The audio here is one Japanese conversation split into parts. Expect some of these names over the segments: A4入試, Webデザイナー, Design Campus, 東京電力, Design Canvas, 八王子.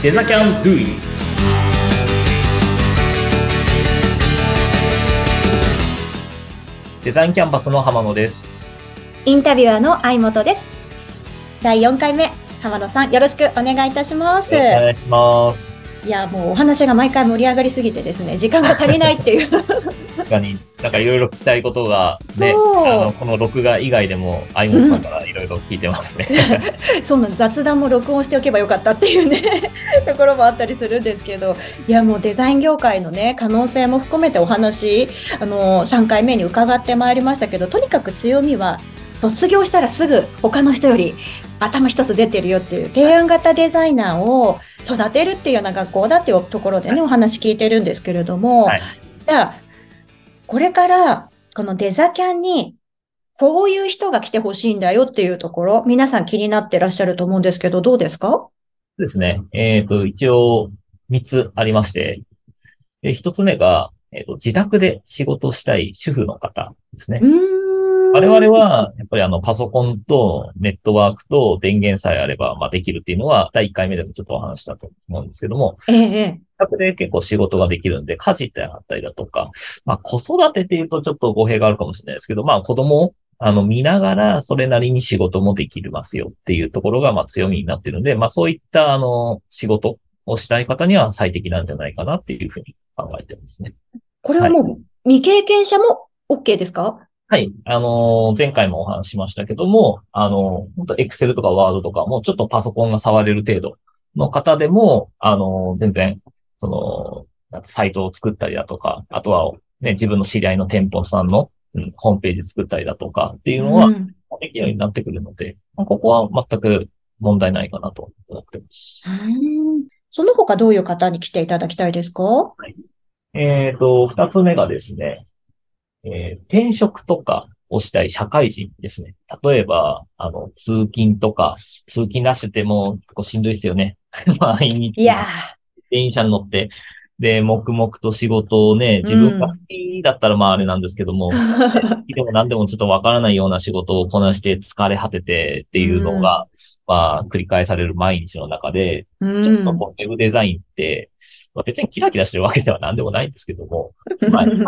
Then I can do it. Design Canvas の浜野です。インタビュアーの相本です。第4回目、浜野さんよろしくお願いいたします。お願いします。いやもうお話が毎回盛り上がりすぎてですね、時間が足りないっていう。確かになんかいろいろ聞きたいことがね、この録画以外でも相本さんからいろいろ聞いてますね。そうなん、雑談も録音しておけばよかったっていうねところもあったりするんですけど、いやもうデザイン業界のね可能性も含めてお話3回目に伺ってまいりましたけど、とにかく強みは卒業したらすぐ他の人より頭一つ出てるよっていう提案型デザイナーを育てるっていうような学校だっていうところでね、お話聞いてるんですけれども、はい、じゃあこれからこのデザキャンにこういう人が来てほしいんだよっていうところ、皆さん気になってらっしゃると思うんですけど、どうですか？そうですね。一応3つありまして、1つ目が、自宅で仕事したい主婦の方ですね。我々は、やっぱりパソコンとネットワークと電源さえあれば、まあできるっていうのは、第1回目でもちょっとお話したと思うんですけども、自宅で結構仕事ができるんで、家事ってあったりだとか、まあ子育てっていうとちょっと語弊があるかもしれないですけど、まあ子供を見ながら、それなりに仕事もできますよっていうところが、まあ強みになってるんで、まあそういった、仕事をしたい方には最適なんじゃないかなっていうふうに考えてますね。これはもう、はい、未経験者も OK ですか？はい。前回もお話ししましたけども、本当エクセルとかワードとかもちょっとパソコンが触れる程度の方でも、全然、サイトを作ったりだとか、あとは、ね、自分の知り合いの店舗さんの、ホームページ作ったりだとかっていうのは、できるようになってくるので、ここは全く問題ないかなと思ってます。その他どういう方に来ていただきたいですか？はい。二つ目がですね、転職とかをしたい社会人ですね。例えば、通勤とか、通勤なしてても結構しんどいですよね。毎日。いや電車に乗って、で、黙々と仕事をね、自分が好きだったらまああれなんですけども、でも何でもちょっとわからないような仕事をこなして疲れ果ててっていうのが、まあ繰り返される毎日の中で、ちょっとこうウェブデザインって、まあ、別にキラキラしてるわけでは何でもないんですけども、まあ、比較的に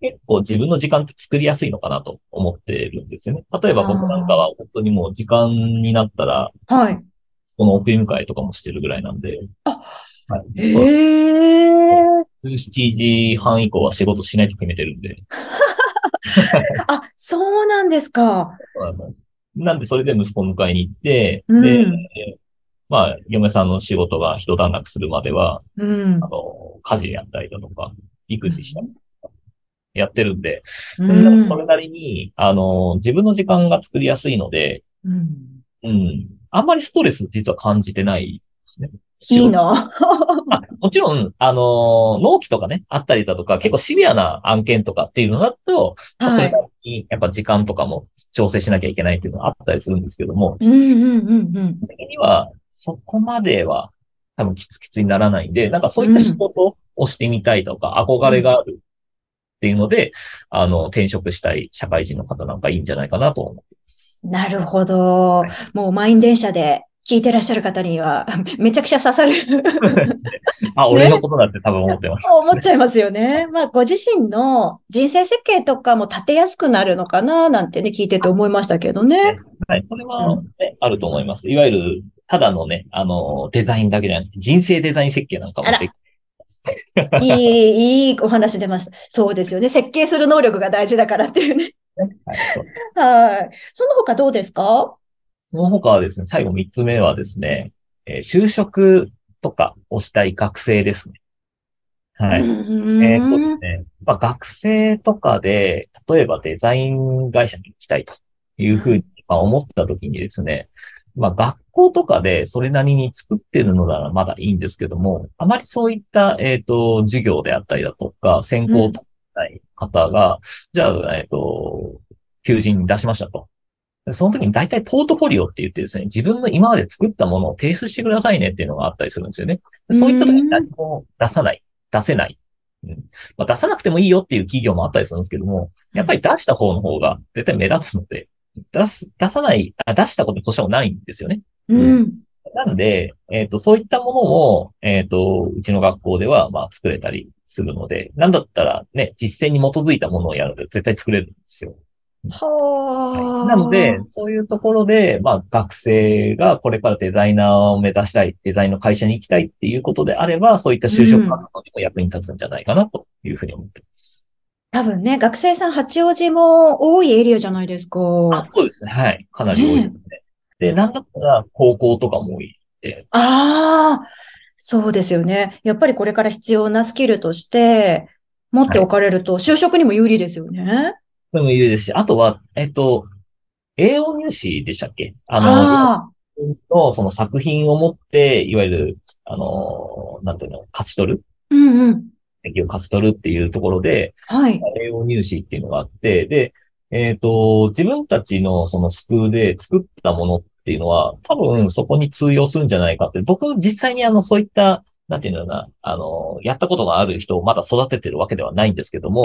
結構自分の時間って作りやすいのかなと思ってるんですよね。例えば僕なんかは本当にもう時間になったら、はい。この送り迎えとかもしてるぐらいなんで、あ、はい。17時半以降は仕事しないと決めてるんで。あ、そうなんですか。そうです。なんでそれで息子を迎えに行って、で、まあ、嫁さんの仕事が一段落するまでは、家事やったりだとか、育児したりとか、やってるんで、それなりに、自分の時間が作りやすいので、あんまりストレス実は感じてないですね。いいなもちろん、納期とかね、あったりだとか、結構シビアな案件とかっていうのだと、はい、それなりにやっぱ時間とかも調整しなきゃいけないっていうのがあったりするんですけども、基本的には、そこまでは多分きつにならないんで、なんかそういった仕事をしてみたいとか、憧れがあるっていうので、転職したい社会人の方なんかいいんじゃないかなと思っています。なるほど。はい、もう満員電車で聞いてらっしゃる方には、めちゃくちゃ刺さる。あ、俺のことだって多分思ってます、ね。思っちゃいますよね。まあ、ご自身の人生設計とかも立てやすくなるのかな、なんてね、聞いてて思いましたけどね。はい、それは、ね、あると思います。いわゆる、ただのね、デザインだけじゃなくて、人生デザイン設計なんかもできる。いいお話出ました。そうですよね。設計する能力が大事だからっていうね。はい。その他どうですか？その他はですね、最後3つ目はですね、就職とかをしたい学生ですね。はい。ですね。まあ、学生とかで、例えばデザイン会社に行きたいというふうに思ったときにですね、まあ、学校とかでそれなりに作ってるのならまだいいんですけども、あまりそういった、授業であったりだとか、専攻を取らない方が、じゃあ、求人に出しましたと。その時に大体ポートフォリオって言ってですね、自分の今まで作ったものを提出してくださいねっていうのがあったりするんですよね。そういった時に何も出せない。まあ、出さなくてもいいよっていう企業もあったりするんですけども、やっぱり出した方の方が絶対目立つので、出さない、出したことに越したことないんですよね。なので、そういったものを、うちの学校では、作れたりするので、なんだったらね、実践に基づいたものをやるので、絶対作れるんですよ。はあ、はい。なので、そういうところで、学生がこれからデザイナーを目指したい、デザインの会社に行きたいっていうことであれば、そういった就職活動にも役に立つんじゃないかなというふうに思っています。多分ね、学生さん八王子も多いエリアじゃないですか。あ、そうですね。はい。かなり多いですね。で、なんだったら高校とかも多いって。ああ、そうですよね。やっぱりこれから必要なスキルとして持っておかれると、はい、就職にも有利ですよね。でも有利ですし、あとは、A4 入試でしたっけ？その作品を持って、いわゆる、なんていうの、勝ち取る。うんうん。を勝ち取るっていうところで、はい。A4 入試っていうのがあって、で、自分たちのそのスクールで作ったものっていうのは、多分そこに通用するんじゃないかって、僕実際にそういった、なんていうのかな、やったことがある人をまだ育ててるわけではないんですけども、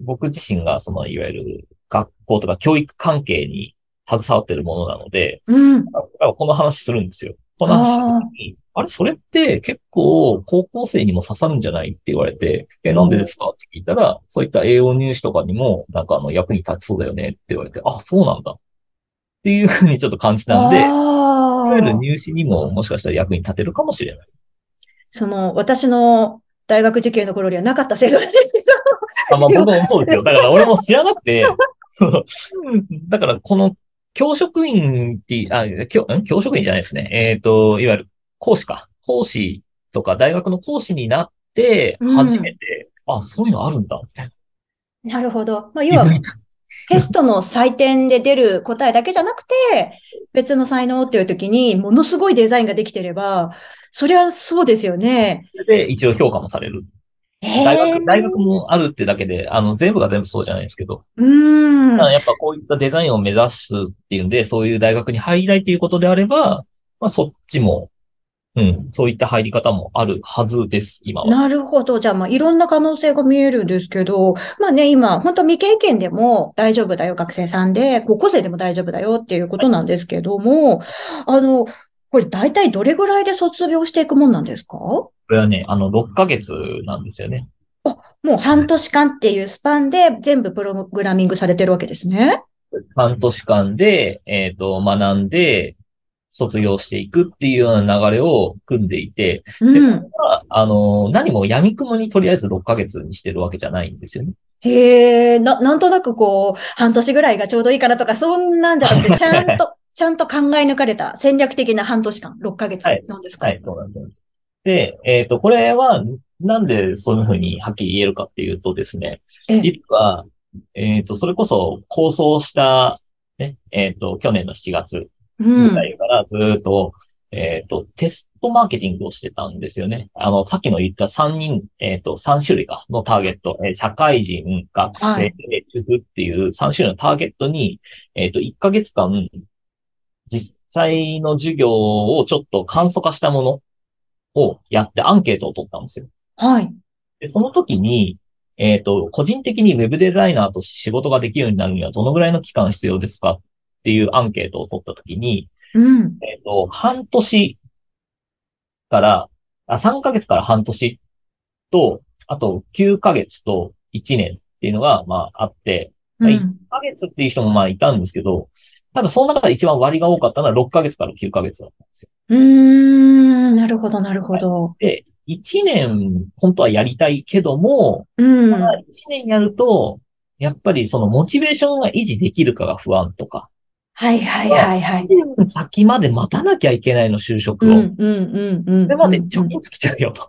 僕自身がその、いわゆる学校とか教育関係に携わってるものなので、うん。この話するんですよ。この話に、あれそれって結構高校生にも刺さるんじゃないって言われて、なんでですかって聞いたら、そういった A4 入試とかにもなんか役に立ちそうだよねって言われて、あ、そうなんだっていうふうにちょっと感じたんで、いわゆる入試にももしかしたら役に立てるかもしれない。私の大学受験の頃にはなかった制度なんですけど。僕もそうですよ。だから俺も知らなくて、だからこの、教職員って、教職員じゃないですね。いわゆる講師か。講師とか大学の講師になって、初めて、あ、そういうのあるんだ、みたいな。なるほど。要は、テストの採点で出る答えだけじゃなくて、別の才能っていう時に、ものすごいデザインができてれば、そりゃそうですよね。で、一応評価もされる。大学もあるってだけで、全部が全部そうじゃないですけど。だからやっぱこういったデザインを目指すっていうんで、そういう大学に入りたいということであれば、そっちも、うん、そういった入り方もあるはずです、今は。なるほど。じゃあ、いろんな可能性が見えるんですけど、今、本当未経験でも大丈夫だよ、学生さんで、高校生でも大丈夫だよっていうことなんですけども、これ大体どれぐらいで卒業していくもんなんですか？これはね、6ヶ月なんですよね。あ、もう半年間っていうスパンで全部プログラミングされてるわけですね。半年間で、学んで、卒業していくっていうような流れを組んでいて、で、これは、何も闇雲にとりあえず6ヶ月にしてるわけじゃないんですよね。へえ、なんとなく半年ぐらいがちょうどいいかなとか、そんなんじゃなくて、ちゃんと考え抜かれた戦略的な半年間、6ヶ月なんですか？はい、そうなんです。で、これは、なんでそういうふうにはっきり言えるかっていうとですね、実は、それこそ構想した、ね、去年の7月ぐらいからずっと、テストマーケティングをしてたんですよね。さっきの言った3種類かのターゲット、社会人、学生、主婦っていう3種類のターゲットに、1ヶ月間、実際の授業をちょっと簡素化したもの、をやってアンケートを取ったんですよ。はい。で、その時に、個人的にウェブデザイナーとして仕事ができるようになるにはどのぐらいの期間必要ですかっていうアンケートを取った時に、うん。半年から、3ヶ月から半年と、あと9ヶ月と1年っていうのが、あって、1ヶ月っていう人もいたんですけど、ただその中で一番割が多かったのは6ヶ月から9ヶ月だったんですよ。なるほど、なるほど。で、1年、本当はやりたいけども、まあ、1年やると、やっぱりそのモチベーションが維持できるかが不安とか。はいはいはいはい。1年先まで待たなきゃいけないの、就職を。でまで貯金つきちゃうよと。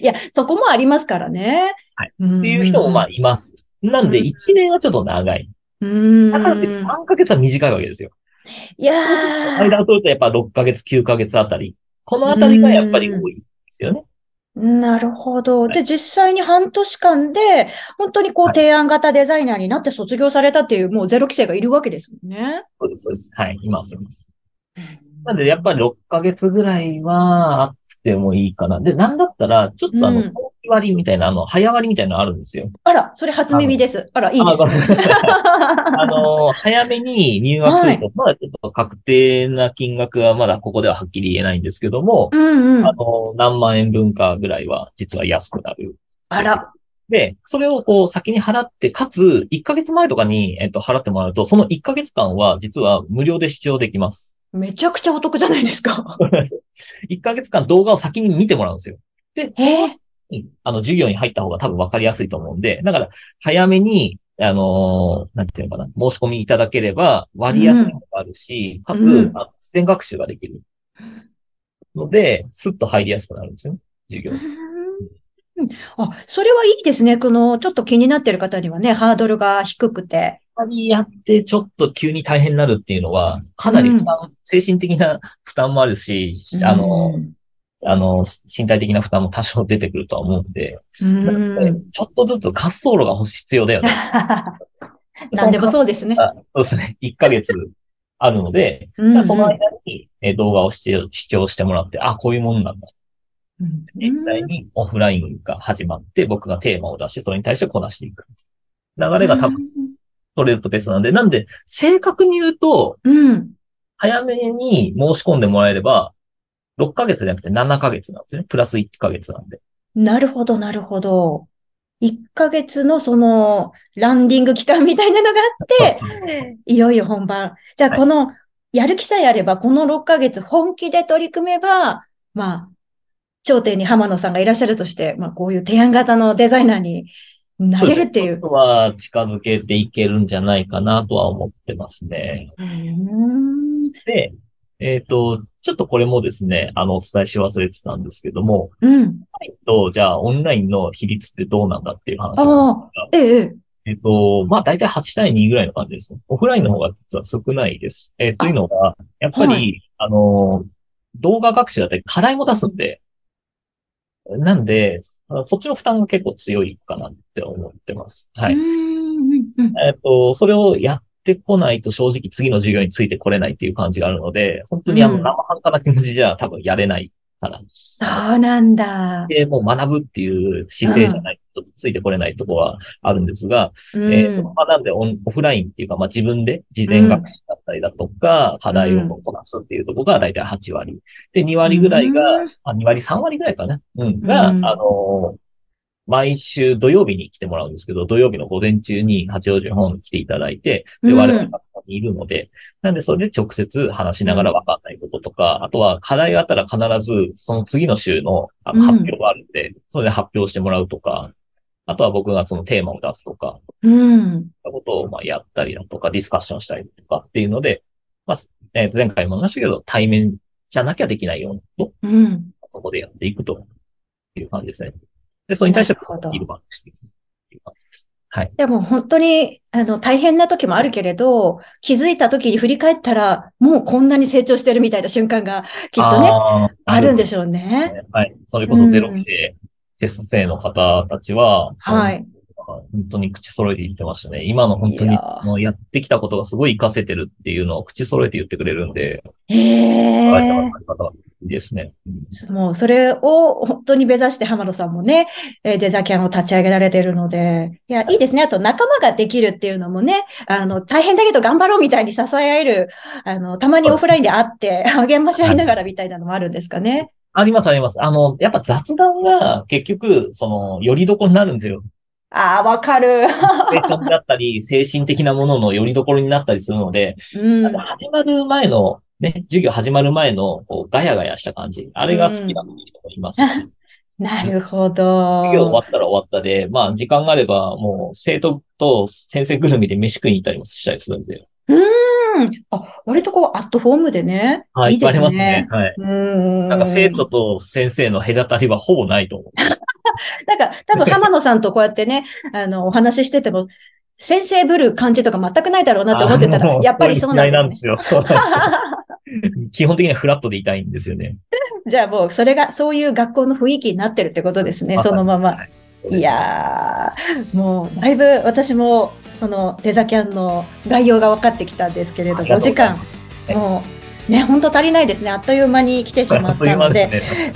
いや、そこもありますからね。はい。っていう人もいます。なんで、1年はちょっと長い。だからって3ヶ月は短いわけですよ。いやー。間を取るとやっぱ6ヶ月、9ヶ月あたり。このあたりがやっぱり多いですよね。なるほど。はい、で、実際に半年間で、本当に提案型デザイナーになって卒業されたっていう、もうゼロ規制がいるわけですもんね。そうです、そうです。はい、います。なんで、やっぱり6ヶ月ぐらいはあってもいいかな。で、なんだったら、ちょっとそう割りみたいな、早割りみたいなのあるんですよ。あら、それ初耳です。あら、いいですね。早めに入学すると、まだちょっと確定な金額はまだここでははっきり言えないんですけども、うんうん、何万円分かぐらいは実は安くなる。あら。で、それをこう先に払って、かつ、1ヶ月前とかに、払ってもらうと、その1ヶ月間は実は無料で視聴できます。めちゃくちゃお得じゃないですか。1ヶ月間動画を先に見てもらうんですよ。で、授業に入った方が多分分かりやすいと思うんで、だから、早めに、なんていうのかな、申し込みいただければ、割安にもあるし、うん、かつ、うん、自然学習ができる。ので、スッと入りやすくなるんですよね、授業。あ、それはいいですね。ちょっと気になってる方にはね、ハードルが低くて。やって、ちょっと急に大変になるっていうのは、かなり負担、うん、精神的な負担もあるし、身体的な負担も多少出てくるとは思うんで、うん、ちょっとずつ滑走路が必要だよね。何でもそうですね。そうですね。1ヶ月あるので、うんうん、その間に動画を視聴してもらって、あ、こういうものなんだ。うん、実際にオフラインが始まって、僕がテーマを出して、それに対してこなしていく。流れが多分取れるとベストなんで、なんで、正確に言うと、うん、早めに申し込んでもらえれば、6ヶ月じゃなくて7ヶ月なんですね。プラス1ヶ月なんで。なるほど、なるほど。1ヶ月のランディング期間みたいなのがあって、いよいよ本番。じゃあ、やる気さえあれば、この6ヶ月本気で取り組めば、まあ、頂点に浜野さんがいらっしゃるとして、まあこういう提案型のデザイナーになれるっていう。ことは近づけていけるんじゃないかなとは思ってますね。で、ちょっとこれもですね、お伝えし忘れてたんですけども、うん。じゃあオンラインの比率ってどうなんだっていう話なんですが。まあ大体8対2ぐらいの感じですね。オフラインの方が実は少ないです。というのが、やっぱり、はい、動画学習だったり課題も出すんで、なんで、そっちの負担が結構強いかなって思ってます。はい。それをやってこないと正直次の授業についてこれないっていう感じがあるので、本当に生半可な気持ちじゃ多分やれないから。そうなんだ。で、もう学ぶっていう姿勢じゃないとついてこれないとこはあるんですが、まあ、なんでオフラインっていうか、まあ、自分で事前学習だったりだとか、課題をこなすっていうところがだいたい8割。で、2割ぐらいが、2割、3割ぐらいかな。うん。が、毎週土曜日に来てもらうんですけど、土曜日の午前中に八王子の方に来ていただいて、で、我々がそこにいるので、なんでそれで直接話しながら分かんないこととか、あとは課題があったら必ずその次の週の発表があるんで、それで発表してもらうとか、あとは僕がそのテーマを出すとか、そういうことをまあやったりだとか、ディスカッションしたりとかっていうので、まあ、前回も話したけど、対面じゃなきゃできないようなこと、そこでやっていくという感じですね。で、それに対してフィードバックしていくっていう感じです。はい。でも本当に、大変な時もあるけれど、気づいた時に振り返ったら、もうこんなに成長してるみたいな瞬間が、きっとね、あるんでしょうね。はい。それこそゼロ期で、テスト生の方たちは、はい。本当に口揃えて言ってましたね。今の本当にやってきたことがすごい活かせてるっていうのを口揃えて言ってくれるんで。へぇー。いいですね。もうそれを本当に目指して浜野さんもね、デザキャンを立ち上げられているので。いや、いいですね。あと仲間ができるっていうのもね、大変だけど頑張ろうみたいに支え合える、たまにオフラインで会って、励まし合いながらみたいなのもあるんですかね。ありますあります。やっぱ雑談が結局、よりどころになるんですよ。ああ、わかる。生活だったり、精神的なもののよりどころになったりするので、始まる前の、ね、授業始まる前の、こう、ガヤガヤした感じ。あれが好きな人もいますし。なるほど。授業終わったら終わったで、まあ、時間があれば、もう、生徒と先生ぐるみで飯食いに行ったりもしたりするんで。あ、割とアットホームでね。はい、いいですね。ありますね。はい。なんか生徒と先生の隔たりはほぼないと思う。なんか、多分浜野さんとこうやってね、お話ししてても、先生ぶる感じとか全くないだろうなと思ってたら、やっぱりそうなんですね。なんですよ。そう基本的にはフラットでいたいんですよね。じゃあもう、それが、そういう学校の雰囲気になってるってことですね、そのまま。はい、いやー、もう、だいぶ私も、デザキャンの概要が分かってきたんですけれど、5時間、もう、ね、本当足りないですね。あっという間に来てしまったので、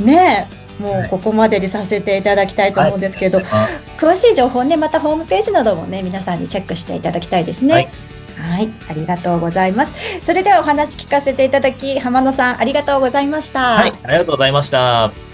ね、もうここまでにさせていただきたいと思うんですけど、はい、詳しい情報ね、またホームページなどもね、皆さんにチェックしていただきたいですね。はい、はい、ありがとうございます。それではお話聞かせていただき、濱野さんありがとうございました。はい、ありがとうございました。